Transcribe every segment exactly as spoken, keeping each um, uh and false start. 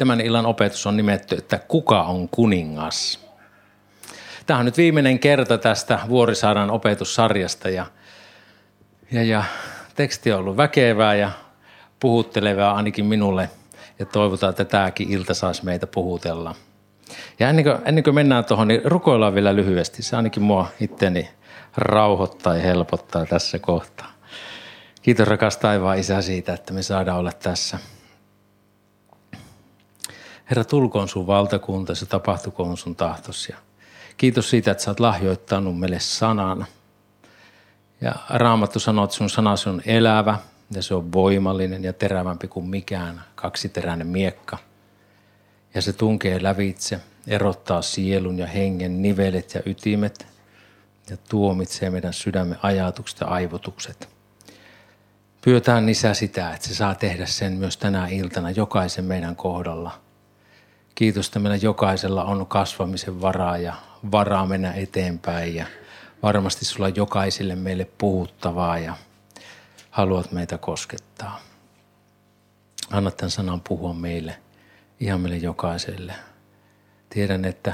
Tämän illan opetus on nimetty, että kuka on kuningas? Tämä on nyt viimeinen kerta tästä Vuorisaaren opetussarjasta ja, ja, ja teksti on ollut väkevää ja puhuttelevaa ainakin minulle ja toivotaan, että tämäkin ilta saisi meitä puhutella. Ja ennen kuin, ennen kuin mennään tuohon, niin rukoillaan vielä lyhyesti. Se ainakin mua itteni rauhoittaa ja helpottaa tässä kohtaa. Kiitos rakas taivaan Isä siitä, että me saadaan olla tässä. Herra, tulkoon sun valtakuntasi, tapahtukoon sun tahtosi. Kiitos siitä, että sä oot lahjoittanut meille sanan. Ja Raamattu sanoo, että sun sanasi on elävä ja se on voimallinen ja terävämpi kuin mikään kaksiteräinen miekka. Ja se tunkee lävitse, erottaa sielun ja hengen nivelet ja ytimet ja tuomitsee meidän sydämen ajatukset ja aivotukset. Pyydetään Isä sitä, että se saa tehdä sen myös tänä iltana jokaisen meidän kohdalla. Kiitos, että meillä jokaisella on kasvamisen varaa ja varaa mennä eteenpäin ja varmasti sulla on jokaiselle meille puhuttavaa ja haluat meitä koskettaa. Anna tämän sanan puhua meille, ihan meille jokaiselle. Tiedän, että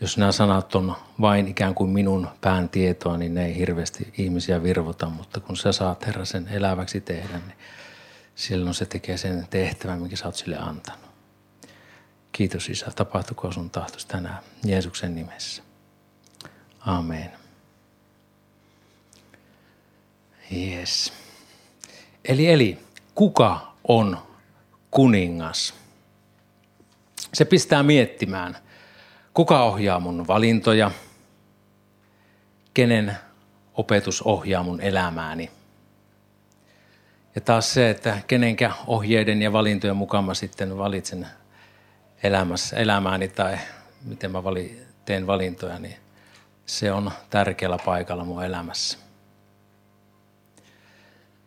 jos nämä sanat on vain ikään kuin minun pään tietoa, niin ne ei hirveästi ihmisiä virvota, mutta kun sä saat Herra sen eläväksi tehdä, niin silloin se tekee sen tehtävän, minkä sä oot sille antanut. Kiitos Isä, tapahtukoon sun tahtos tänään Jeesuksen nimessä. Amen. Yes. Eli, eli kuka on kuningas? Se pistää miettimään, kuka ohjaa mun valintoja, kenen opetus ohjaa mun elämääni. Ja taas se, että kenenkä ohjeiden ja valintojen mukaan mä sitten valitsen elämässä, elämääni tai miten mä vali, teen valintoja, niin se on tärkeällä paikalla mun elämässä.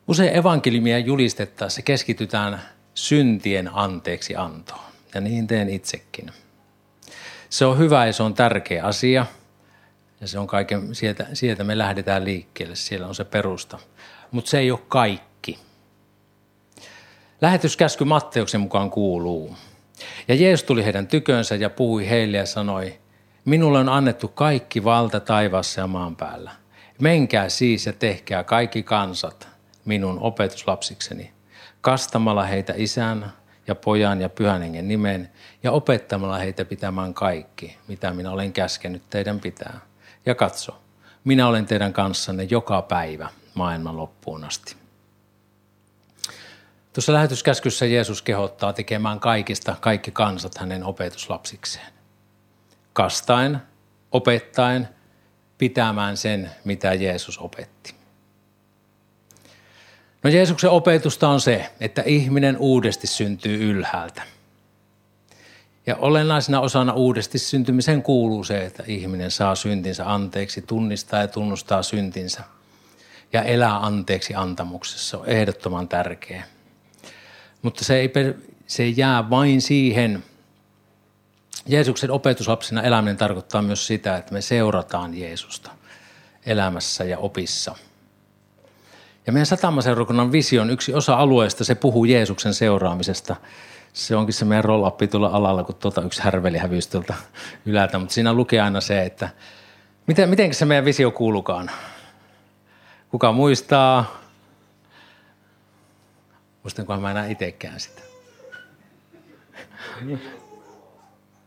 Usein evankeliumia julistettaessa keskitytään syntien anteeksi antoon, ja niin teen itsekin. Se on hyvä ja se on tärkeä asia, ja se on kaiken, sieltä, sieltä me lähdetään liikkeelle, siellä on se perusta, mutta se ei ole kaikki. Lähetyskäsky Matteuksen mukaan kuuluu. Ja Jeesus tuli heidän tykönsä ja puhui heille ja sanoi, minulle on annettu kaikki valta taivaassa ja maan päällä. Menkää siis ja tehkää kaikki kansat minun opetuslapsikseni, kastamalla heitä Isän ja Pojan ja Pyhän Hengen nimeen ja opettamalla heitä pitämään kaikki, mitä minä olen käskenyt teidän pitää. Ja katso, minä olen teidän kanssanne joka päivä maailman loppuun asti. Tuossa lähetyskäskyssä Jeesus kehottaa tekemään kaikista kaikki kansat hänen opetuslapsikseen. Kastaen, opettaen, pitämään sen, mitä Jeesus opetti. No Jeesuksen opetusta on se, että ihminen uudesti syntyy ylhäältä. Ja olennaisena osana uudesti syntymiseen kuuluu se, että ihminen saa syntinsä anteeksi, tunnistaa ja tunnustaa syntinsä ja elää anteeksi antamuksessa. Se on ehdottoman tärkeää. Mutta se ei, se ei jää vain siihen. Jeesuksen opetuslapsina eläminen tarkoittaa myös sitä, että me seurataan Jeesusta elämässä ja opissa. Ja meidän satamaseurakunnan vision yksi osa-alueesta, se puhuu Jeesuksen seuraamisesta. Se onkin se meidän roll-up tuolla alalla, kun tuota yksi härveli hävyisi tuolta ylältä. Mutta siinä lukee aina se, että miten, miten se meidän visio kuulukaan. Kuka muistaa? Muistankohan mä enää itsekään sitä.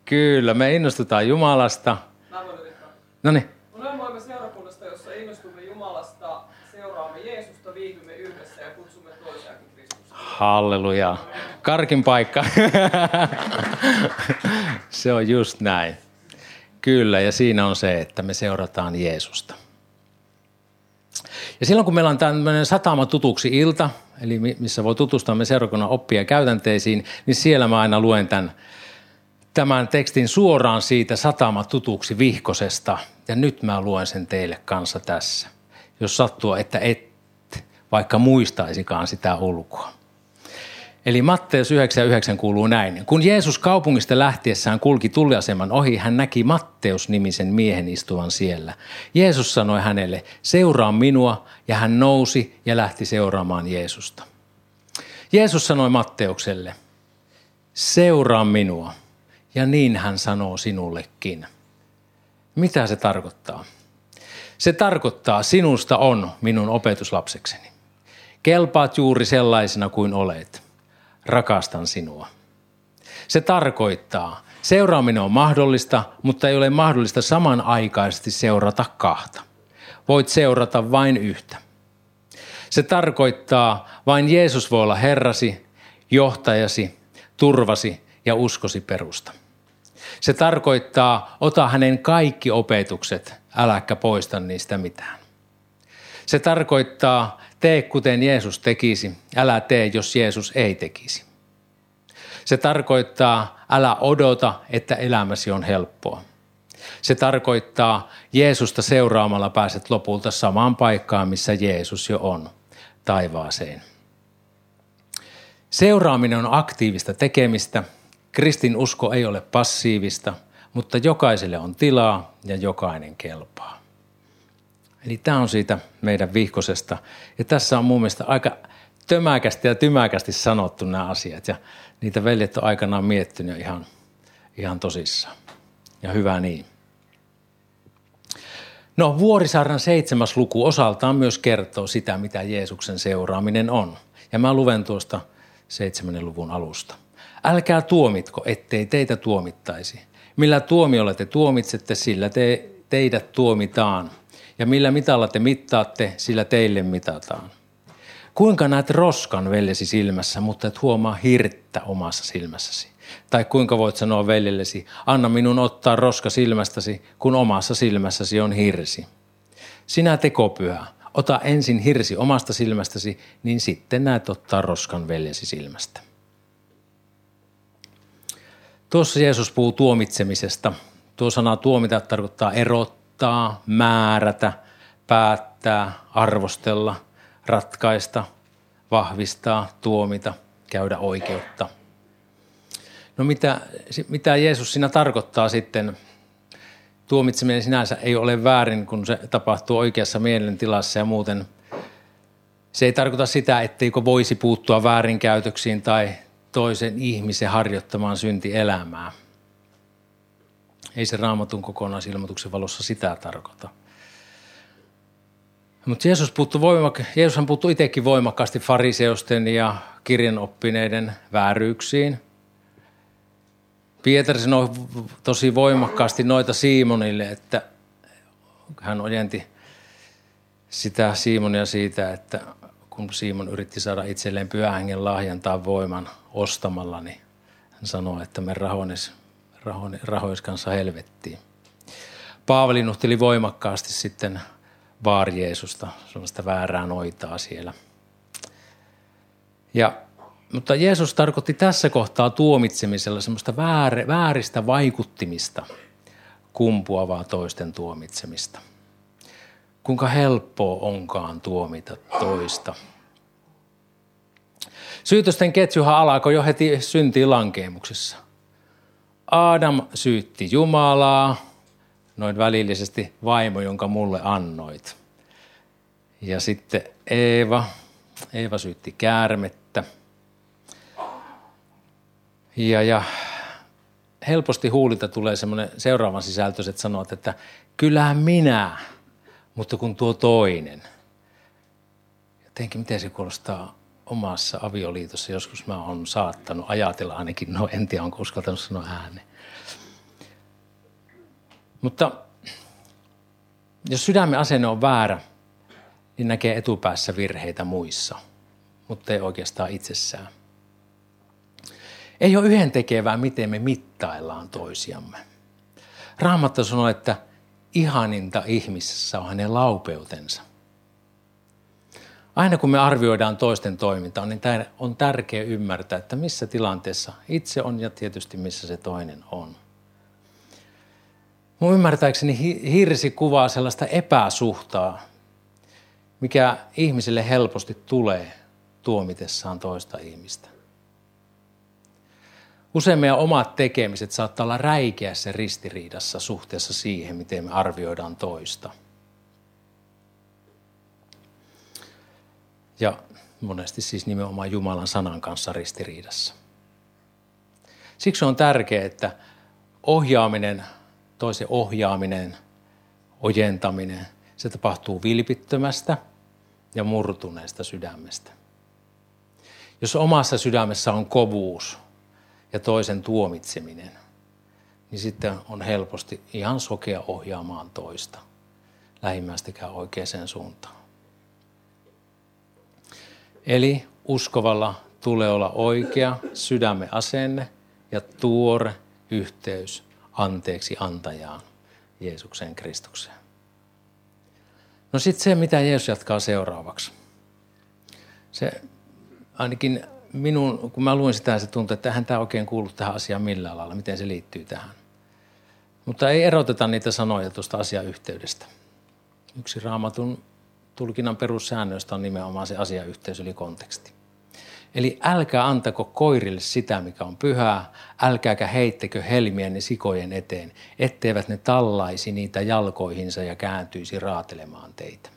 Kyllä, me innostutaan Jumalasta. Mä voin yrittää. Noniin. Unelmoimme seurakunnasta, jossa innostumme Jumalasta, seuraamme Jeesusta, viihdymme yhdessä ja kutsumme toisiakin Kristusta. Halleluja. Karkin paikka. Se on just näin. Kyllä, ja siinä on se, että me seurataan Jeesusta. Ja silloin kun meillä on tämmöinen satama tutuksi ilta, eli missä voi tutustua me seurakunnan oppia ja käytänteisiin, niin siellä mä aina luen tämän, tämän tekstin suoraan siitä satama tutuksi vihkosesta. Ja nyt mä luen sen teille kanssa tässä, jos sattuu, että et vaikka muistaisikaan sitä ulkoa. Eli Matteus yhdeksän yhdeksän kuuluu näin. Kun Jeesus kaupungista lähtiessään kulki tulliaseman ohi, hän näki Matteus-nimisen miehen istuvan siellä. Jeesus sanoi hänelle, seuraa minua, ja hän nousi ja lähti seuraamaan Jeesusta. Jeesus sanoi Matteukselle, seuraa minua ja niin hän sanoo sinullekin. Mitä se tarkoittaa? Se tarkoittaa, sinusta on minun opetuslapsekseni. Kelpaat juuri sellaisena kuin olet. Rakastan sinua. Se tarkoittaa, seuraaminen on mahdollista, mutta ei ole mahdollista samanaikaisesti seurata kahta. Voit seurata vain yhtä. Se tarkoittaa, vain Jeesus voi olla herrasi, johtajasi, turvasi ja uskosi perusta. Se tarkoittaa, ota hänen kaikki opetukset, äläkä poista niistä mitään. Se tarkoittaa, tee kuten Jeesus tekisi, älä tee, jos Jeesus ei tekisi. Se tarkoittaa, älä odota, että elämäsi on helppoa. Se tarkoittaa, Jeesusta seuraamalla pääset lopulta samaan paikkaan, missä Jeesus jo on, taivaaseen. Seuraaminen on aktiivista tekemistä. Kristinusko ei ole passiivista, mutta jokaiselle on tilaa ja jokainen kelpaa. Eli tämä on siitä meidän vihkosesta. Ja tässä on mun mielestä aika tömäkästi ja tymäkästi sanottu nämä asiat. Ja niitä veljet on aikanaan miettinyt ihan, ihan tosissaan. Ja hyvä niin. No, Vuorisaaren seitsemäs luku osaltaan myös kertoo sitä, mitä Jeesuksen seuraaminen on. Ja mä luen tuosta seitsemännen luvun alusta. Älkää tuomitko, ettei teitä tuomittaisi. Millä tuomiolla te tuomitsette, sillä te, teidät tuomitaan. Ja millä mitalla te mittaatte, sillä teille mitataan. Kuinka näet roskan veljesi silmässä, mutta et huomaa hirttä omassa silmässäsi? Tai kuinka voit sanoa veljellesi, anna minun ottaa roska silmästäsi, kun omassa silmässäsi on hirsi? Sinä tekopyhä, ota ensin hirsi omasta silmästäsi, niin sitten näet ottaa roskan veljesi silmästä. Tuossa Jeesus puhuu tuomitsemisesta. Tuo sana tuomita tarkoittaa erottaa, määrätä, päättää, arvostella, ratkaista, vahvistaa, tuomita, käydä oikeutta. No mitä, mitä Jeesus siinä tarkoittaa sitten? Tuomitseminen sinänsä ei ole väärin, kun se tapahtuu oikeassa mielentilassa ja muuten. Se ei tarkoita sitä, etteikö voisi puuttua väärinkäytöksiin tai toisen ihmisen harjoittamaan syntielämää. Ei se Raamatun kokonaisilmoituksen valossa sitä tarkoita. Mutta Jeesus puuttui voimak- Jeesushan puuttui itsekin voimakkaasti fariseusten ja kirjanoppineiden vääryyksiin. Pietari sanoi tosi voimakkaasti noita Siimonille, että hän ojenti sitä Siimonia siitä, että kun Siimon yritti saada itselleen Pyhän Hengen lahjan tai voiman ostamalla, niin hän sanoi, että me rahois, rahois, rahois kanssa helvettiin. Paavali nuhteli voimakkaasti sitten Baar Jeesusta, sellaista väärää noitaa siellä. Ja, mutta Jeesus tarkoitti tässä kohtaa tuomitsemisella semmoista väär, vääristä vaikuttimista, kumpuavaa toisten tuomitsemista. Kuinka helppoa onkaan tuomita toista. Syytösten ketjuhan alkoi jo heti syntilankeemuksessa. Aadam syytti Jumalaa, noin välillisesti vaimo, jonka mulle annoit. Ja sitten Eeva, Eeva syytti käärmettä. Ja, ja helposti huulilta tulee semmoinen seuraavan sisältöiset sanot, että kyllä minä. Mutta kun tuo toinen, jotenkin miten se kuulostaa omassa avioliitossa, joskus mä oon saattanut ajatella ainakin, no en tiedä, onko uskaltanut sanoa ääneen. Mutta jos sydämen asenne on väärä, niin näkee etupäässä virheitä muissa, mutta ei oikeastaan itsessään. Ei ole yhdentekevää, miten me mittaillaan toisiamme. Raamattu sanoo, että ihaninta ihmisessä on hänen laupeutensa. Aina kun me arvioidaan toisten toimintaa, niin on tärkeää ymmärtää, että missä tilanteessa itse on ja tietysti missä se toinen on. Mun ymmärtääkseni hirsi kuvaa sellaista epäsuhtaa, mikä ihmiselle helposti tulee tuomitessaan toista ihmistä. Usein meidän omat tekemiset saattaa olla räikeässä ristiriidassa suhteessa siihen, miten me arvioidaan toista. Ja monesti siis nimenomaan Jumalan sanan kanssa ristiriidassa. Siksi on tärkeää, että ohjaaminen, toisen ohjaaminen, ojentaminen, se tapahtuu vilpittömästä ja murtuneesta sydämestä. Jos omassa sydämessä on kovuus ja toisen tuomitseminen, niin sitten on helposti ihan sokea ohjaamaan toista lähimmäistäkään oikeaan suuntaan. Eli uskovalla tulee olla oikea sydämen asenne ja tuore yhteys anteeksi antajaan, Jeesukseen Kristukseen. No sitten se, mitä Jeesus jatkaa seuraavaksi. Se ainakin minun, kun mä luin sitä, se tuntui, että eihän tämä oikein kuulu tähän asiaan millään lailla, miten se liittyy tähän. Mutta ei eroteta niitä sanoja tuosta asiayhteydestä. Yksi Raamatun tulkinnan perussäännöistä on nimenomaan se asiayhteys eli konteksti. Eli älkää antako koirille sitä, mikä on pyhää, älkääkä heittekö helmiänne sikojen eteen, etteivät ne tallaisi niitä jalkoihinsa ja kääntyisi raatelemaan teitä.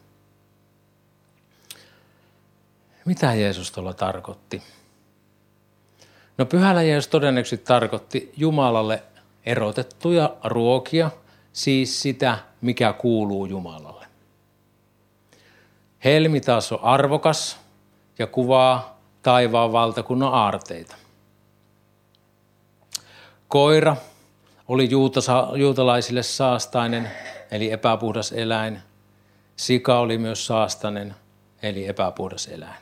Mitä Jeesus tuolla tarkoitti? No pyhällä Jeesus todennäköisesti tarkoitti Jumalalle erotettuja ruokia, siis sitä, mikä kuuluu Jumalalle. Helmi taas on arvokas ja kuvaa taivaan valtakunnan aarteita. Koira oli juutalaisille saastainen, eli epäpuhdas eläin. Sika oli myös saastainen, eli epäpuhdas eläin.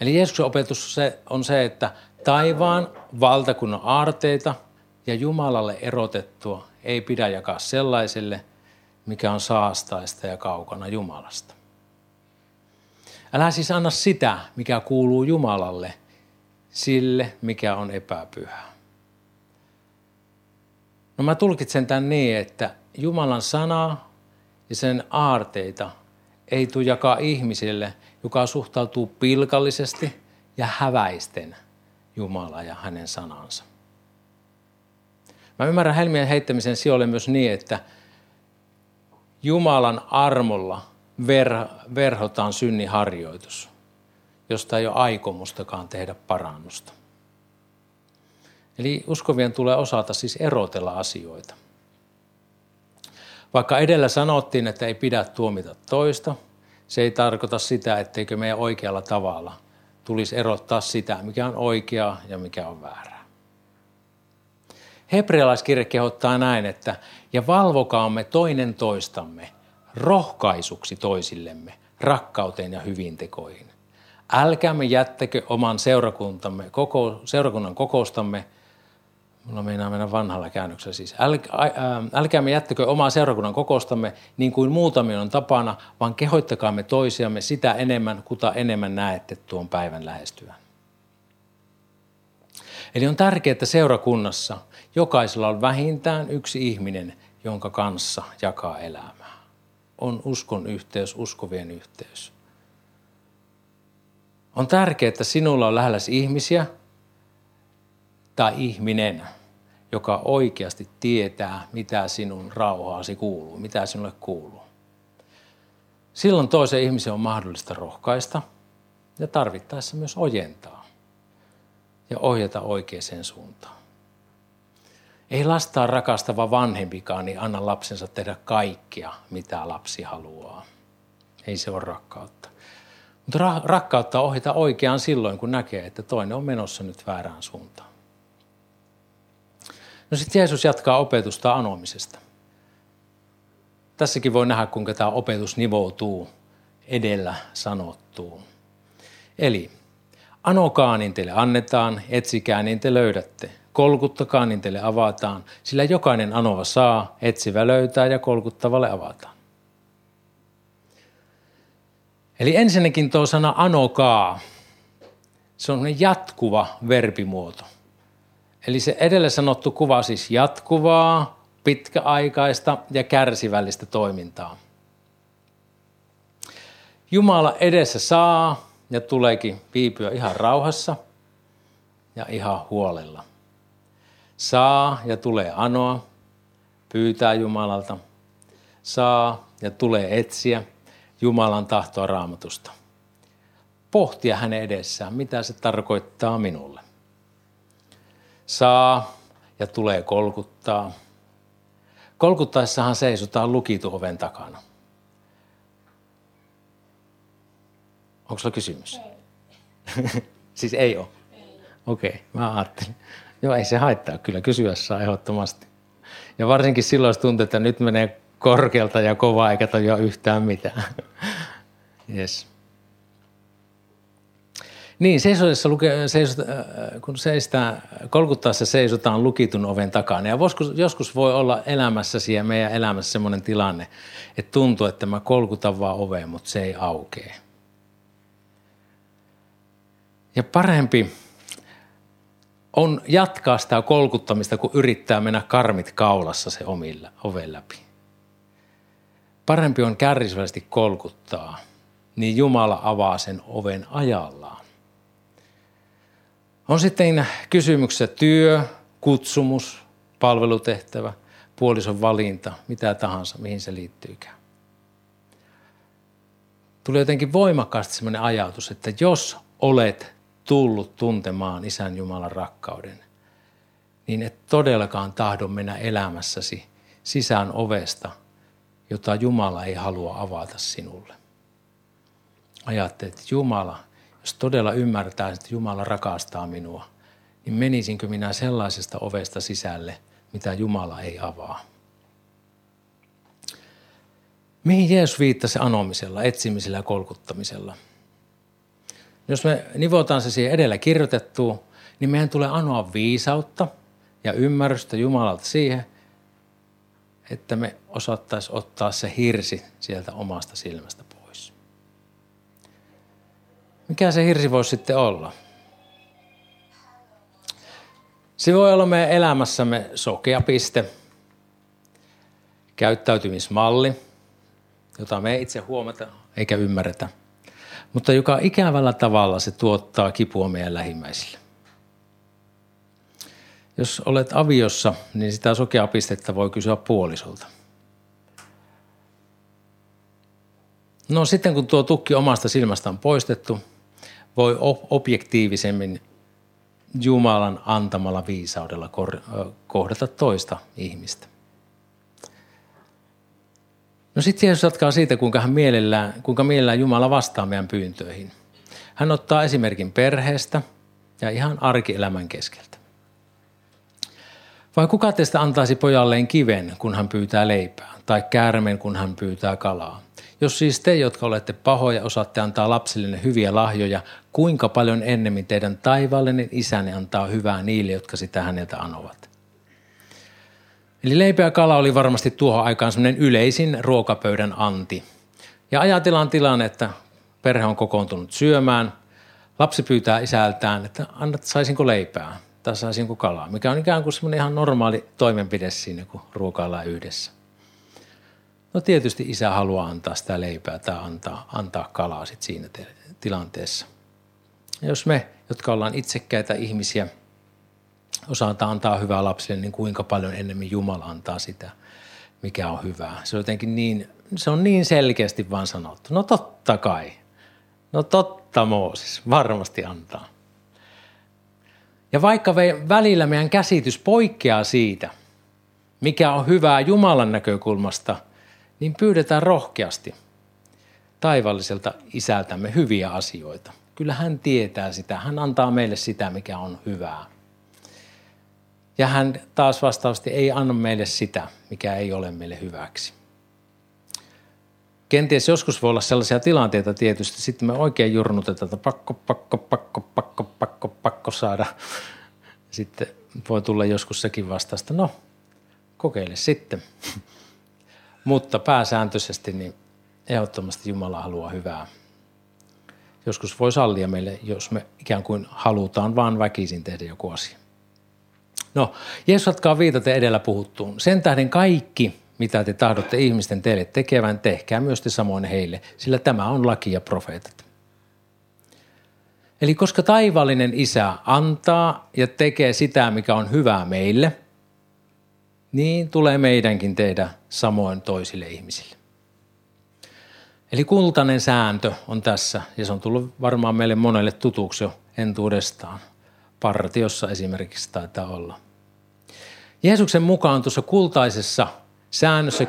Eli Jeesuksen opetus on se, että taivaan valtakunnan aarteita ja Jumalalle erotettua ei pidä jakaa sellaiselle, mikä on saastaista ja kaukana Jumalasta. Älä siis anna sitä, mikä kuuluu Jumalalle, sille, mikä on epäpyhää. No mä tulkitsen tämän niin, että Jumalan sanaa ja sen aarteita ei tule jakaa ihmiselle, joka suhtautuu pilkallisesti ja häväisten Jumala ja hänen sanansa. Mä ymmärrän helmien heittämisen sijoille myös niin, että Jumalan armolla ver- verhotaan synnin harjoitus, josta ei ole aikomustakaan tehdä parannusta. Eli uskovien tulee osata siis erotella asioita. Vaikka edellä sanottiin, että ei pidä tuomita toista, se ei tarkoita sitä, etteikö meidän oikealla tavalla tulisi erottaa sitä, mikä on oikeaa ja mikä on väärää. Hebrealaiskirja kehottaa näin, että ja valvokaamme toinen toistamme, rohkaisuksi toisillemme, rakkauteen ja hyviin tekoihin. Älkäämme jättäkö oman seurakuntamme, koko, seurakunnan kokoustamme, mulla meinaa mennä vanhalla käännöksellä siis, äl, ä, ä, älkäämme jättäkö omaa seurakunnan kokoustamme niin kuin muutamien on tapana, vaan kehoittakaamme toisiamme sitä enemmän, kuta enemmän näette tuon päivän lähestyvän. Eli on tärkeää, että seurakunnassa jokaisella on vähintään yksi ihminen, jonka kanssa jakaa elämää. On uskon yhteys, uskovien yhteys. On tärkeää, että sinulla on lähelläsi ihmisiä tai ihminen, joka oikeasti tietää, mitä sinun rauhaasi kuuluu, mitä sinulle kuuluu. Silloin toisen ihmisen on mahdollista rohkaista ja tarvittaessa myös ojentaa ja ohjata oikeaan suuntaan. Ei lastaan rakastava vanhempikaan niin anna lapsensa tehdä kaikkea, mitä lapsi haluaa. Ei se ole rakkautta. Mutta ra- rakkautta ohjata oikeaan silloin, kun näkee, että toinen on menossa nyt väärään suuntaan. No sitten Jeesus jatkaa opetusta anomisesta. Tässäkin voi nähdä, kuinka tämä opetus nivoutuu edellä sanottuun. Eli anokaa, niin teille annetaan, etsikää, niin te löydätte. Kolkuttakaa, niin teille avataan, sillä jokainen anova saa, etsivä löytää ja kolkuttavalle avataan. Eli ensinnäkin tuo sana anokaa, se on jatkuva verbimuoto. Eli se edellä sanottu kuva siis jatkuvaa, pitkäaikaista ja kärsivällistä toimintaa. Jumala edessä saa ja tuleekin viipyä ihan rauhassa ja ihan huolella. Saa ja tulee anoa, pyytää Jumalalta. Saa ja tulee etsiä Jumalan tahtoa Raamatusta. Pohtia hänen edessään, mitä se tarkoittaa minulle. Saa ja tulee kolkuttaa. Kolkuttaessahan seisotaan lukitun oven takana. Onko sulla kysymys? Ei. Siis ei ole? Ei. Okei, okay, mä ajattelin. Joo, ei se haittaa. Kyllä kysyä saa ehdottomasti. Ja varsinkin silloin, jos tuntuu, että nyt menee korkealta ja kovaa eikä tajua yhtään mitään. Yes. Niin, seisoessa luke, seiso, kun seistään, kolkuttaessa seisotaan lukitun oven takana. Ja joskus, joskus voi olla elämässäsi ja meidän elämässä semmoinen tilanne, että tuntuu, että mä kolkutan vaan oveen, mutta se ei aukee. Ja parempi on jatkaa sitä kolkuttamista, kun yrittää mennä karmit kaulassa se omilla oven läpi. Parempi on kärsivälisesti kolkuttaa, niin Jumala avaa sen oven ajallaan. On sitten kysymyksessä työ, kutsumus, palvelutehtävä, puolison valinta, mitä tahansa, mihin se liittyykään. Tuli jotenkin voimakkaasti sellainen ajatus, että jos olet tullut tuntemaan Isän Jumalan rakkauden, niin et todellakaan tahdo mennä elämässäsi sisään ovesta, jota Jumala ei halua avata sinulle. Ajattelet, että Jumala, jos todella ymmärtää, että Jumala rakastaa minua, niin menisinkö minä sellaisesta ovesta sisälle, mitä Jumala ei avaa? Mihin Jeesus viittasi anomisella, etsimisellä ja kolkuttamisella? Jos me nivotaan se siihen edellä kirjoitettuun, niin meidän tulee anoa viisautta ja ymmärrystä Jumalalta siihen, että me osattaisiin ottaa se hirsi sieltä omasta silmästä pois. Mikä se hirsi voisi sitten olla? Se voi olla meidän elämässämme sokea piste, käyttäytymismalli, jota me ei itse huomata eikä ymmärretä, mutta joka ikävällä tavalla se tuottaa kipua meidän lähimmäisille. Jos olet aviossa, niin sitä sokeapistettä voi kysyä puolisolta. No sitten kun tuo tukki omasta silmästä on poistettu, voi objektiivisemmin Jumalan antamalla viisaudella kohdata toista ihmistä. No sitten Jeesus jatkaa siitä, kuinka hän mielellään, kuinka mielellään Jumala vastaa meidän pyyntöihin. Hän ottaa esimerkin perheestä ja ihan arkielämän keskeltä. Vai kuka teistä antaisi pojalleen kiven, kun hän pyytää leipää, tai käärmeen, kun hän pyytää kalaa? Jos siis te, jotka olette pahoja, osaatte antaa lapsillenne hyviä lahjoja, kuinka paljon ennemmin teidän taivaallinen Isänne antaa hyvää niille, jotka sitä häneltä anovat? Eli leipä ja kala oli varmasti tuohon aikaan semmoinen yleisin ruokapöydän anti. Ja ajatellaan tilanne, että perhe on kokoontunut syömään. Lapsi pyytää isältään, että annat, saisinko leipää tai saisinko kalaa, mikä on ikään kuin semmoinen ihan normaali toimenpide siinä, kun ruokaillaan yhdessä. No tietysti isä haluaa antaa sitä leipää tai antaa, antaa kalaa sit siinä te- tilanteessa. Ja jos me, jotka ollaan itsekkäitä ihmisiä, osataan antaa hyvää lapsille, niin kuinka paljon enemmän Jumala antaa sitä, mikä on hyvää. Se on jotenkin niin, se on niin selkeästi vaan sanottu. No totta kai. No totta Mooses, varmasti antaa. Ja vaikka välillä meidän käsitys poikkeaa siitä, mikä on hyvää Jumalan näkökulmasta, niin pyydetään rohkeasti taivaalliselta Isältämme hyviä asioita. Kyllä hän tietää sitä, hän antaa meille sitä, mikä on hyvää. Ja hän taas vastaavasti ei anna meille sitä, mikä ei ole meille hyväksi. Kenties joskus voi olla sellaisia tilanteita tietysti, sitten me oikein jurnutetaan, että pakko, pakko, pakko, pakko, pakko, pakko saada. Sitten voi tulla joskus sekin vastausta, no kokeile sitten. Mutta pääsääntöisesti niin ehdottomasti Jumala haluaa hyvää. Joskus voi sallia meille, jos me ikään kuin halutaan vaan väkisin tehdä joku asia. No, Jeesus jatkaa viitaten edellä puhuttuun. Sen tähden kaikki, mitä te tahdotte ihmisten teille tekevän, tehkää myös te samoin heille, sillä tämä on laki ja profeetat. Eli koska taivaallinen Isä antaa ja tekee sitä, mikä on hyvää meille, niin tulee meidänkin tehdä samoin toisille ihmisille. Eli kultainen sääntö on tässä, ja se on tullut varmaan meille monelle tutuksi jo entuudestaan. partiossa esimerkiksi taitaa olla. Jeesuksen mukaan tuossa kultaisessa säännössä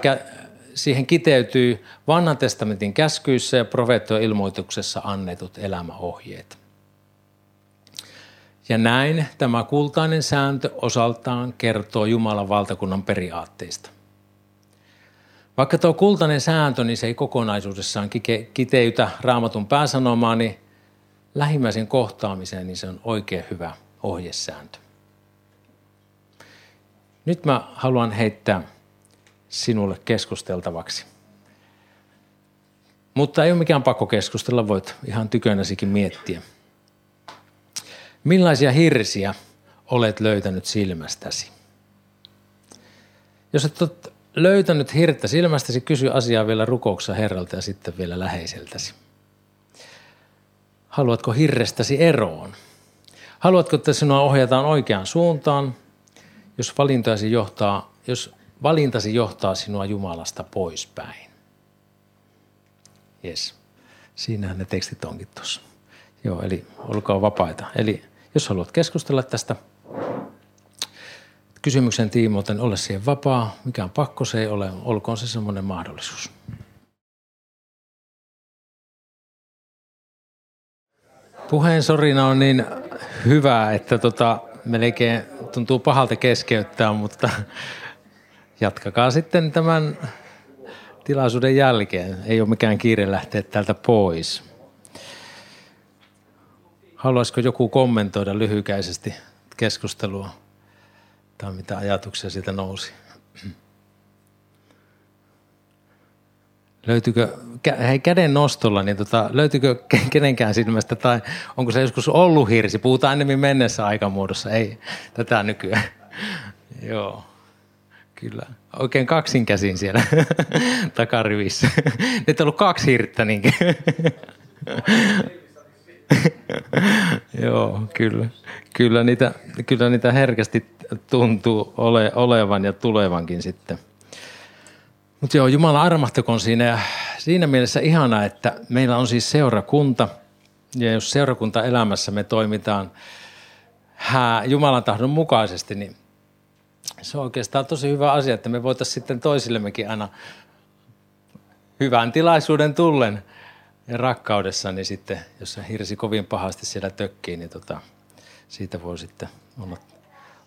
siihen kiteytyy Vanhan testamentin käskyissä ja profeettojen ilmoituksessa annetut elämäohjeet. Ja näin tämä kultainen sääntö osaltaan kertoo Jumalan valtakunnan periaatteista. Vaikka tuo kultainen sääntö, niin se ei kokonaisuudessaan kiteytä Raamatun pääsanomaa, niin lähimmäisen kohtaamiseen niin se on oikein hyvä ohjesääntö. Nyt mä haluan heittää sinulle keskusteltavaksi. Mutta ei ole mikään pakko keskustella, voit ihan tykönäsikin miettiä. Millaisia hirsiä olet löytänyt silmästäsi? Jos et ole löytänyt hirttä silmästäsi, kysy asiaa vielä rukouksessa Herralta ja sitten vielä läheiseltäsi. Haluatko hirrestäsi eroon? Haluatko, että sinua ohjataan oikeaan suuntaan, jos valintasi johtaa, jos valintasi johtaa sinua Jumalasta poispäin? Jes, siinähän ne tekstit onkin tuossa. Joo, eli olkaa vapaita. Eli jos haluat keskustella tästä kysymyksen tiimoilta, niin ole siihen vapaa. Mikään pakko se ei ole, olkoon se semmoinen mahdollisuus. Puheen sorina on niin hyvä, että tota, melkein tuntuu pahalta keskeyttää, mutta jatkakaa sitten tämän tilaisuuden jälkeen. Ei ole mikään kiire lähteä täältä pois. Haluaisiko joku kommentoida lyhykäisesti keskustelua tai mitä ajatuksia siitä nousi? Löytyykö, hei käden nostolla, niin tota, löytyykö kenenkään silmästä tai onko se joskus ollut hirsi? Puhutaan enemmän mennessä aikamuodossa, ei tätä nykyään. Joo, kyllä. Oikein kaksin käsin siellä takarivissä. Nyt on ollut kaksi hirttä niinkin. Joo, kyllä. Kyllä niitä, kyllä niitä herkästi tuntuu ole, olevan ja tulevankin sitten. Mutta joo, Jumala armahtakoon siinä ja siinä mielessä ihanaa, että meillä on siis seurakunta ja jos seurakuntaelämässä me toimitaan hää, Jumalan tahdon mukaisesti, niin se on oikeastaan tosi hyvä asia, että me voitaisiin sitten toisillemmekin aina hyvän tilaisuuden tullen ja rakkaudessa, niin sitten jos se hirsi kovin pahasti siellä tökkii, niin tota, siitä voi sitten olla,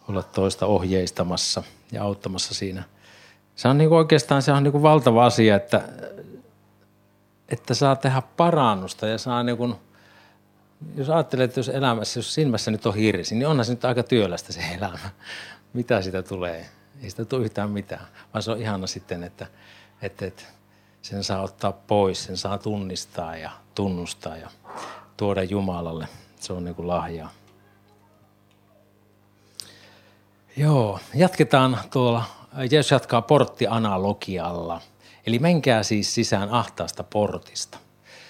olla toista ohjeistamassa ja auttamassa siinä. Se on niin kuin oikeastaan se on niin kuin valtava asia, että, että saa tehdä parannusta ja saa niin kuin, jos ajattelee, että jos elämässä, jos silmässä nyt on hirsi, niin onhan se nyt aika työlästä se elämä. Mitä sitä tulee? Ei sitä tule yhtään mitään, vaan se on ihana sitten, että, että, että sen saa ottaa pois, sen saa tunnistaa ja tunnustaa ja tuoda Jumalalle. Se on niin kuin lahjaa. Joo, jatketaan tuolla. Jeesus jatkaa porttianalogialla. Eli menkää siis sisään ahtaasta portista.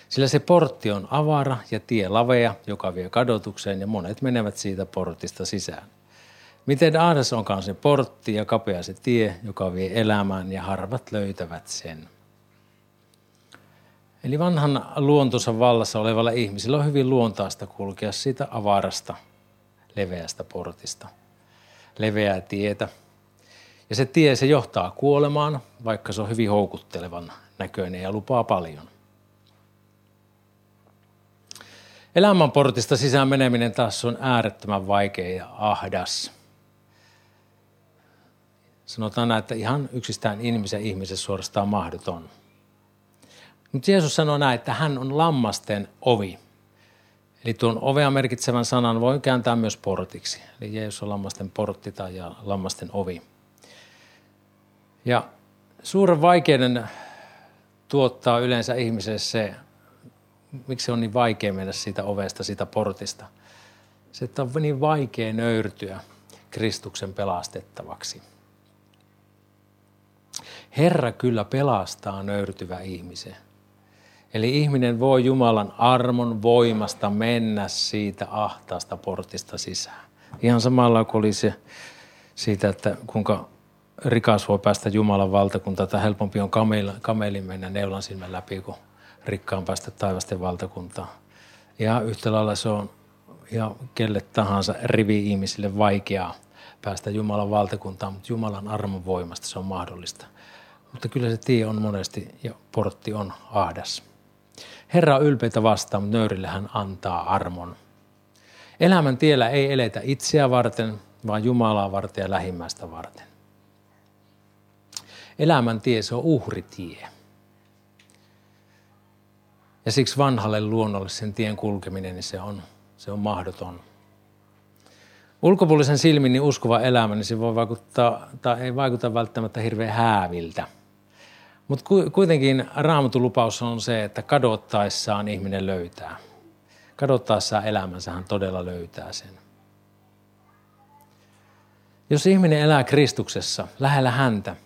Sillä se portti on avara ja tie lavea, joka vie kadotukseen ja monet menevät siitä portista sisään. Miten ahdas onkaan se portti ja kapea se tie, joka vie elämään ja harvat löytävät sen. Eli vanhan luontonsa vallassa olevalla ihmisellä on hyvin luontaista kulkea siitä avarasta, leveästä portista, leveää tietä. Ja se tie, se johtaa kuolemaan, vaikka se on hyvin houkuttelevan näköinen ja lupaa paljon. Elämänportista sisään meneminen taas on äärettömän vaikea ja ahdas. Sanotaan, että ihan yksistään ihmisen ihmisen suorastaan mahdoton. Mutta Jeesus sanoo näin, että hän on lammasten ovi. Eli tuon ovea merkitsevän sanan voi kääntää myös portiksi. Eli Jeesus on lammasten portti tai lammasten ovi. Ja suuren vaikeuden tuottaa yleensä ihmiselle se, miksi se on niin vaikea mennä siitä ovesta, siitä portista. Se, että on niin vaikea nöyrtyä Kristuksen pelastettavaksi. Herra kyllä pelastaa nöyrtyvä ihmisen. Eli ihminen voi Jumalan armon voimasta mennä siitä ahtaasta portista sisään. Ihan samalla kuin oli se siitä, että kuinka rikas voi päästä Jumalan valtakuntaan, tai helpompi on kamelin mennä neulan silmän läpi, kun rikkaan päästä taivasten valtakuntaan. Ja yhtä lailla se on ja kelle tahansa rivi-ihmisille vaikeaa päästä Jumalan valtakuntaan, mutta Jumalan armon voimasta se on mahdollista. Mutta kyllä se tie on monesti ja portti on ahdas. Herra on ylpeitä vastaan, mutta nöyrille hän antaa armon. Elämän tiellä ei eletä itseä varten, vaan Jumalaa varten ja lähimmäistä varten. Elämän tie, se on uhritie. Ja siksi vanhalle luonnolle sen tien kulkeminen, niin se on, se on mahdoton. Ulkopuolisen silmin niin uskova elämä, niin se voi vaikuttaa, tai ei vaikuta välttämättä hirveän hääviltä. Mutta kuitenkin Raamatun lupaus on se, että kadottaessaan ihminen löytää. Kadottaessaan elämänsä hän todella löytää sen. Jos ihminen elää Kristuksessa, lähellä häntä,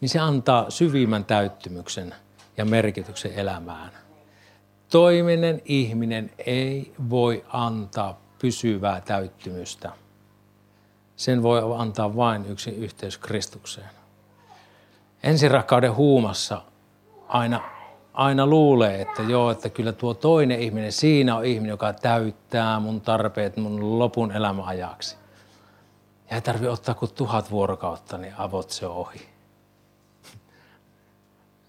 niin se antaa syvimmän täyttymyksen ja merkityksen elämään. Toiminen ihminen ei voi antaa pysyvää täyttymystä. Sen voi antaa vain yksi yhteys Kristukseen. Ensirakkauden huumassa aina, aina luulee, että joo, että kyllä tuo toinen ihminen, siinä on ihminen, joka täyttää mun tarpeet mun lopun elämän ajaksi. Ja ei tarvitse ottaa kuin tuhat vuorokautta, niin avot se on ohi.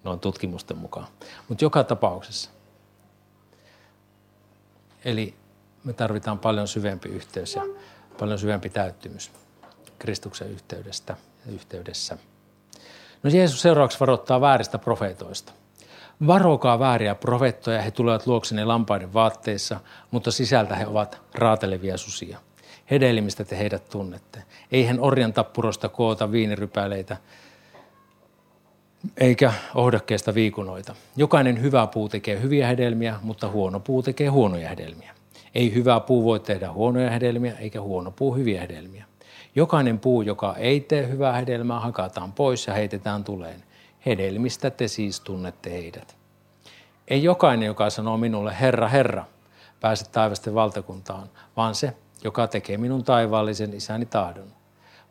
Noin tutkimusten mukaan. Mutta joka tapauksessa. Eli me tarvitaan paljon syvempi yhteys ja paljon syvempi täyttymys Kristuksen yhteydestä ja yhteydessä. No Jeesus seuraavaksi varoittaa vääristä profeetoista. Varokaa vääriä profeettoja, he tulevat luoksenne lampaiden vaatteissa, mutta sisältä he ovat raatelevia susia. Hedelmistä te heidät tunnette. Eihän orjan tappurosta koota viinirypäleitä, eikä ohdakkeesta viikunoita. Jokainen hyvä puu tekee hyviä hedelmiä, mutta huono puu tekee huonoja hedelmiä. Ei hyvä puu voi tehdä huonoja hedelmiä, eikä huono puu hyviä hedelmiä. Jokainen puu, joka ei tee hyvää hedelmää, hakataan pois ja heitetään tuleen. Hedelmistä te siis tunnette heidät. Ei jokainen, joka sanoo minulle, Herra, Herra, pääse taivasten valtakuntaan, vaan se, joka tekee minun taivaallisen isäni tahdon.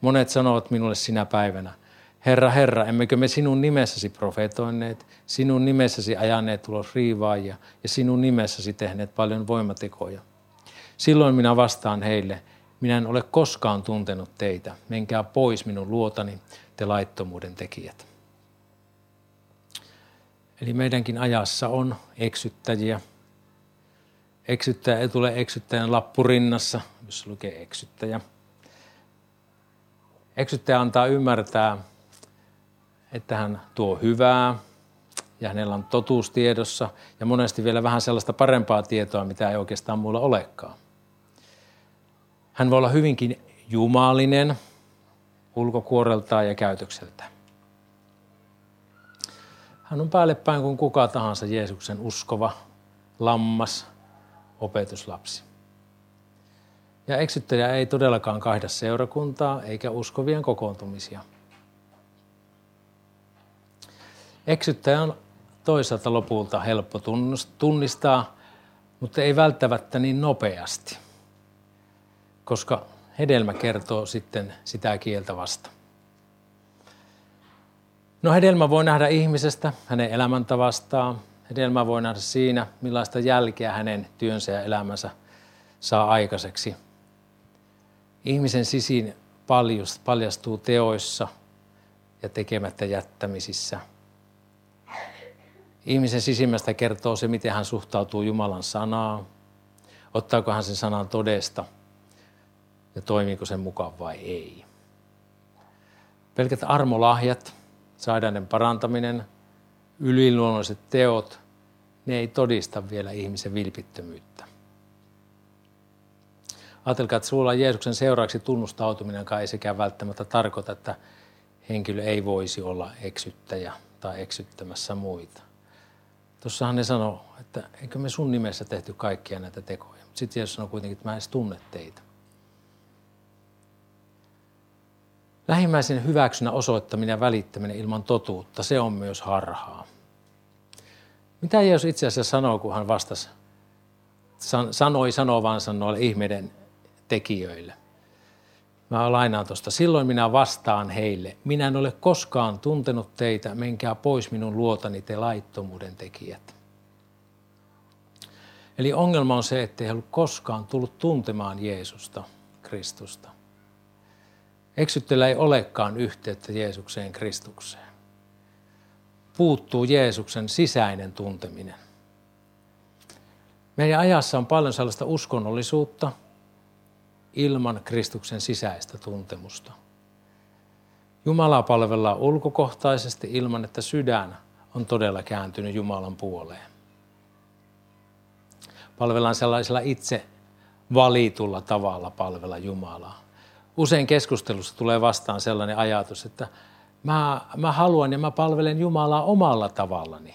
Monet sanovat minulle sinä päivänä, Herra, Herra, emmekö me sinun nimessäsi profetoineet, sinun nimessäsi ajaneet ulos riivaajia ja sinun nimessäsi tehneet paljon voimatekoja? Silloin minä vastaan heille, minä en ole koskaan tuntenut teitä, menkää pois minun luotani, te laittomuuden tekijät. Eli meidänkin ajassa on eksyttäjiä. Eksyttäjä ei tule eksyttäjän lappu rinnassa, jos lukee eksyttäjä. Eksyttäjä antaa ymmärtää, että hän tuo hyvää ja hänellä on totuus tiedossa ja monesti vielä vähän sellaista parempaa tietoa, mitä ei oikeastaan muilla olekaan. Hän voi olla hyvinkin jumalinen ulkokuoreltaan ja käytökseltään. Hän on päällepäin kuin kuka tahansa Jeesuksen uskova, lammas, opetuslapsi. Ja eksyttäjä ei todellakaan kaihda seurakuntaa eikä uskovien kokoontumisia. Eksyttäjä on toisaalta lopulta helppo tunnistaa, mutta ei välttämättä niin nopeasti, koska hedelmä kertoo sitten sitä kieltä vasta. No hedelmä voi nähdä ihmisestä, hänen elämäntavastaan. Hedelmä voi nähdä siinä, millaista jälkeä hänen työnsä ja elämänsä saa aikaiseksi. Ihmisen sisin paljastuu teoissa ja tekemättä jättämisissä. Ihmisen sisimmästä kertoo se, miten hän suhtautuu Jumalan sanaan, ottaako hän sen sanan todesta ja toimiiko sen mukaan vai ei. Pelkät armolahjat, sairaiden parantaminen, yliluonnolliset teot, ne ei todista vielä ihmisen vilpittömyyttä. Ajatelkaa, että sulla Jeesuksen seuraaksi tunnustautuminenkaan ei sekään välttämättä tarkoita, että henkilö ei voisi olla eksyttäjä tai eksyttämässä muita. Tuossahan ne sanoo, että eikö me sun nimessä tehty kaikkia näitä tekoja. Sitten Jeesus sanoo kuitenkin, että mä en edes tunne teitä. Lähimmäisen hyväksynä osoittaminen ja välittäminen ilman totuutta, se on myös harhaa. Mitä Jeesus itse asiassa sanoo, kun hän vastasi, san, sanoi sanovansa noille ihmeiden tekijöille? Mä lainaan tuosta. Silloin minä vastaan heille. Minä en ole koskaan tuntenut teitä, menkää pois minun luotani, te laittomuuden tekijät. Eli ongelma on se, ettei he ollut koskaan tullut tuntemaan Jeesusta, Kristusta. Eksyttyillä ei olekaan yhteyttä Jeesukseen, Kristukseen. Puuttuu Jeesuksen sisäinen tunteminen. Meidän ajassa on paljon sellaista uskonnollisuutta ilman Kristuksen sisäistä tuntemusta. Jumalaa palvellaan ulkokohtaisesti ilman, että sydän on todella kääntynyt Jumalan puoleen. Palvellaan sellaisella itse valitulla tavalla palvella Jumalaa. Usein keskustelussa tulee vastaan sellainen ajatus, että mä, mä haluan ja mä palvelen Jumalaa omalla tavallani.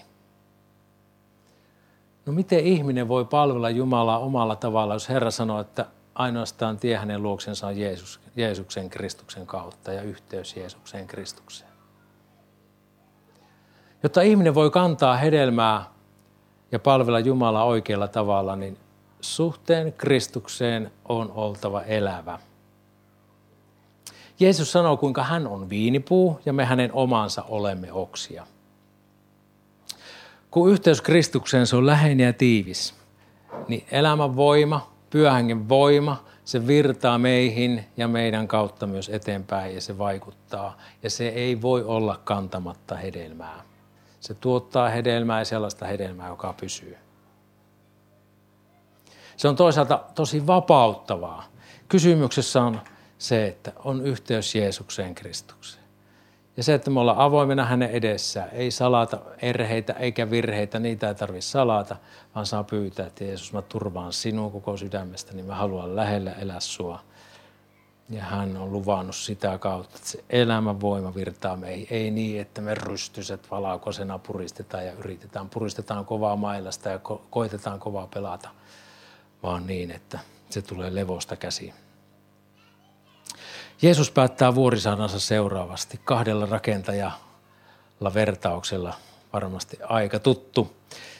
No miten ihminen voi palvella Jumalaa omalla tavalla, jos Herra sanoo, että ainoastaan tie hänen luoksensa on Jeesus, Jeesuksen Kristuksen kautta ja yhteys Jeesukseen Kristukseen. Jotta ihminen voi kantaa hedelmää ja palvella Jumalaa oikealla tavalla, niin suhteen Kristukseen on oltava elävä. Jeesus sanoo, kuinka hän on viinipuu ja me hänen omansa olemme oksia. Kun yhteys Kristukseen se on läheinen ja tiivis, niin elämän voima, pyöhengen voima, se virtaa meihin ja meidän kautta myös eteenpäin ja se vaikuttaa. Ja se ei voi olla kantamatta hedelmää. Se tuottaa hedelmää ja sellaista hedelmää, joka pysyy. Se on toisaalta tosi vapauttavaa. Kysymyksessä on se, että on yhteys Jeesukseen Kristukseen. Ja se, että me ollaan avoimena hänen edessään, ei salata erheitä eikä virheitä, niitä ei tarvitse salata, vaan saa pyytää, että Jeesus, mä turvaan sinua koko sydämestä, niin mä haluan lähellä elää sua. Ja hän on luvannut sitä kautta, että se elämän voima virtaa meihin. Ei niin, että me rystyset valaukosena puristetaan ja yritetään. Puristetaan kovaa mailasta ja ko- koitetaan kovaa pelata, vaan niin, että se tulee levosta käsiin. Jeesus päättää vuorisanansa seuraavasti kahdella rakentajalla vertauksella, varmasti aika tuttu.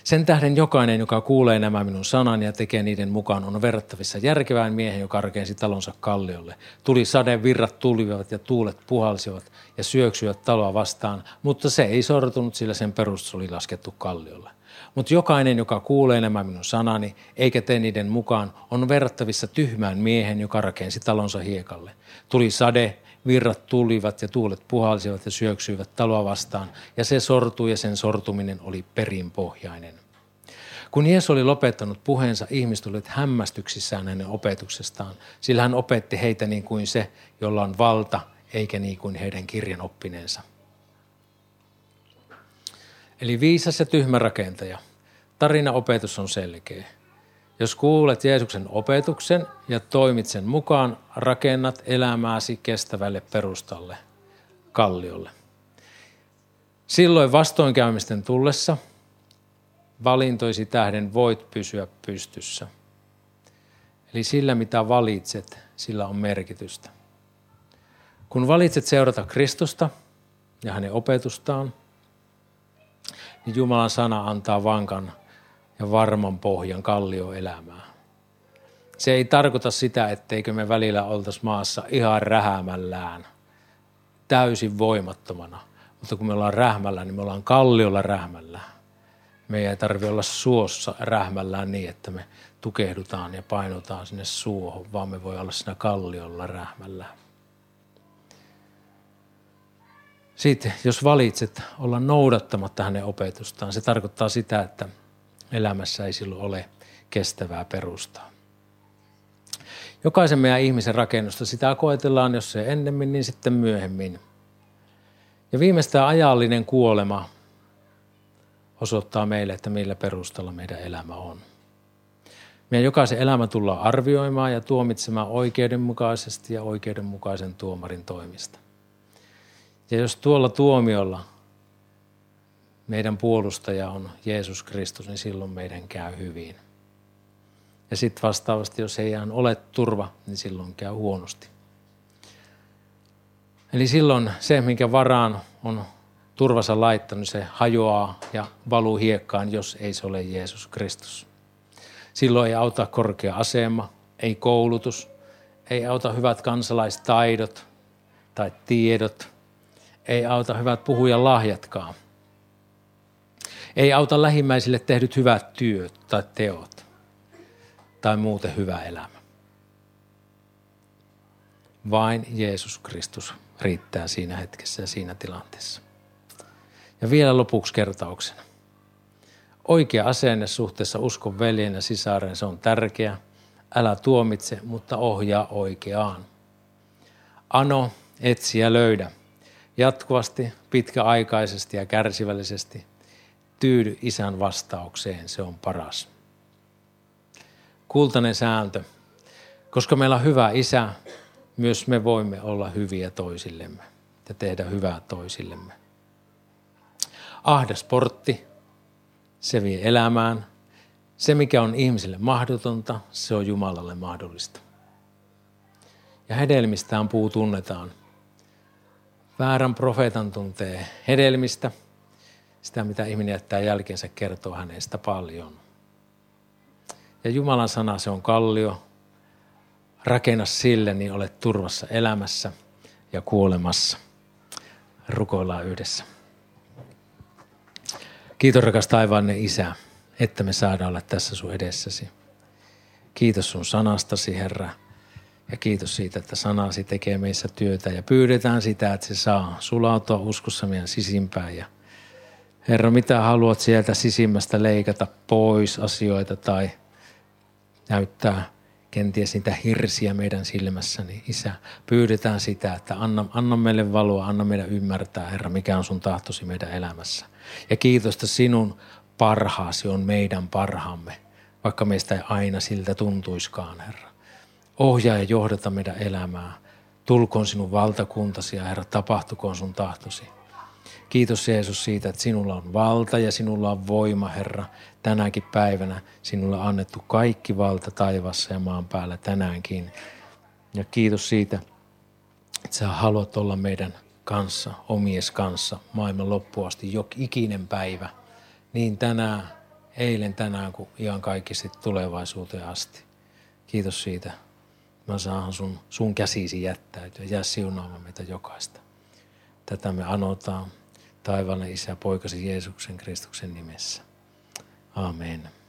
Sen tähden jokainen, joka kuulee nämä minun sanani ja tekee niiden mukaan, on verrattavissa järkevään miehen, joka rakensi talonsa kalliolle. Tuli sade, virrat tulivat ja tuulet puhalsivat ja syöksyivät taloa vastaan, mutta se ei sortunut, sillä sen perustus oli laskettu kalliolle. Mutta jokainen, joka kuulee nämä minun sanani, eikä tee niiden mukaan, on verrattavissa tyhmään miehen, joka rakensi talonsa hiekalle. Tuli sade, virrat tulivat ja tuulet puhalsivat ja syöksyivät taloa vastaan, ja se sortui ja sen sortuminen oli perinpohjainen. Kun Jeesus oli lopettanut puheensa, ihmiset olivat hämmästyksissään hänen opetuksestaan, sillä hän opetti heitä niin kuin se, jolla on valta, eikä niin kuin heidän kirjanoppineensa. Eli viisas ja tyhmä rakentaja. Tarinaopetus on selkeä. Jos kuulet Jeesuksen opetuksen ja toimit sen mukaan, rakennat elämääsi kestävälle perustalle, kalliolle. Silloin vastoinkäymisten tullessa valintoisi tähden voit pysyä pystyssä. Eli sillä, mitä valitset, sillä on merkitystä. Kun valitset seurata Kristusta ja hänen opetustaan, niin Jumalan sana antaa vankan ja varman pohjan kallioelämää. Se ei tarkoita sitä, etteikö me välillä oltaisi maassa ihan rähämällään, täysin voimattomana. Mutta kun me ollaan rähmällä, niin me ollaan kalliolla rähmällään. Meidän ei tarvitse olla suossa rähmällään niin, että me tukehdutaan ja painutaan sinne suohon, vaan me voi olla siinä kalliolla rähmällään. Sitten, jos valitset olla noudattamatta hänen opetustaan, se tarkoittaa sitä, että elämässä ei silloin ole kestävää perustaa. Jokaisen meidän ihmisen rakennusta sitä koetellaan, jos se ennemmin, niin sitten myöhemmin. Ja viimeistään ajallinen kuolema osoittaa meille, että millä perustalla meidän elämä on. Meidän jokaisen elämä tullaan arvioimaan ja tuomitsemaan oikeudenmukaisesti ja oikeudenmukaisen tuomarin toimista. Ja jos tuolla tuomiolla meidän puolustaja on Jeesus Kristus, niin silloin meidän käy hyvin. Ja sitten vastaavasti, jos ei ihan ole turva, niin silloin käy huonosti. Eli silloin se, minkä varaan on turvansa laittanut, se hajoaa ja valuu hiekkaan, jos ei se ole Jeesus Kristus. Silloin ei auta korkea asema, ei koulutus, ei auta hyvät kansalaistaidot tai tiedot. Ei auta hyvät puhujan lahjatkaan. Ei auta lähimmäisille tehdyt hyvät työt tai teot. tai muuten hyvä elämä. Vain Jeesus Kristus riittää siinä hetkessä ja siinä tilanteessa. Ja vielä lopuksi kertauksena. Oikea asenne suhteessa uskon veljen ja sisareen, se on tärkeä. Älä tuomitse, mutta ohjaa oikeaan. Ano, etsi ja löydä. Jatkuvasti, pitkäaikaisesti ja kärsivällisesti. Tyydy isän vastaukseen, se on paras. Kultainen sääntö. Koska meillä on hyvä isä, myös me voimme olla hyviä toisillemme ja tehdä hyvää toisillemme. Ahdas portti, se vie elämään. Se, mikä on ihmiselle mahdotonta, se on Jumalalle mahdollista. Ja hedelmistään puu tunnetaan. Väärän profeetan tuntee hedelmistä. Sitä, mitä ihminen jättää jälkeensä, kertoo hänestä paljon. Ja Jumalan sana, se on kallio. Rakenna sille, niin olet turvassa elämässä ja kuolemassa. Rukoillaan yhdessä. Kiitos rakas taivaallinen Isä, että me saadaan olla tässä sun edessäsi. Kiitos sun sanastasi, Herra. Ja kiitos siitä, että sanasi tekee meissä työtä. Ja pyydetään sitä, että se saa sulautua uskossa meidän sisimpään. Ja Herra, mitä haluat sieltä sisimmästä leikata pois asioita tai näyttää kenties niitä hirsiä meidän silmässäni, Isä. Pyydetään sitä, että anna, anna meille valoa, anna meidän ymmärtää, Herra, mikä on sun tahtosi meidän elämässä. Ja kiitos, että sinun parhaasi on meidän parhaamme, vaikka meistä ei aina siltä tuntuiskaan, Herra. Ohjaa ja johdata meidän elämää. Tulkoon sinun valtakuntasi ja Herra, tapahtukoon sun tahtosi. Kiitos Jeesus siitä, että sinulla on valta ja sinulla on voima, Herra. Tänäkin päivänä sinulla on annettu kaikki valta taivaassa ja maan päällä tänäänkin. Ja kiitos siitä, että sä haluat olla meidän kanssa, omies kanssa, maailman loppuun asti, jok ikinen päivä. Niin tänään, eilen tänään kuin iankaikkisesti tulevaisuuteen asti. Kiitos siitä. Mä saan sun, sun käsisi jättäytyä. Jää siunaamaan meitä jokaista. Tätä me anotaan. Taivaallinen Isä, poikasi Jeesuksen Kristuksen nimessä. Amen.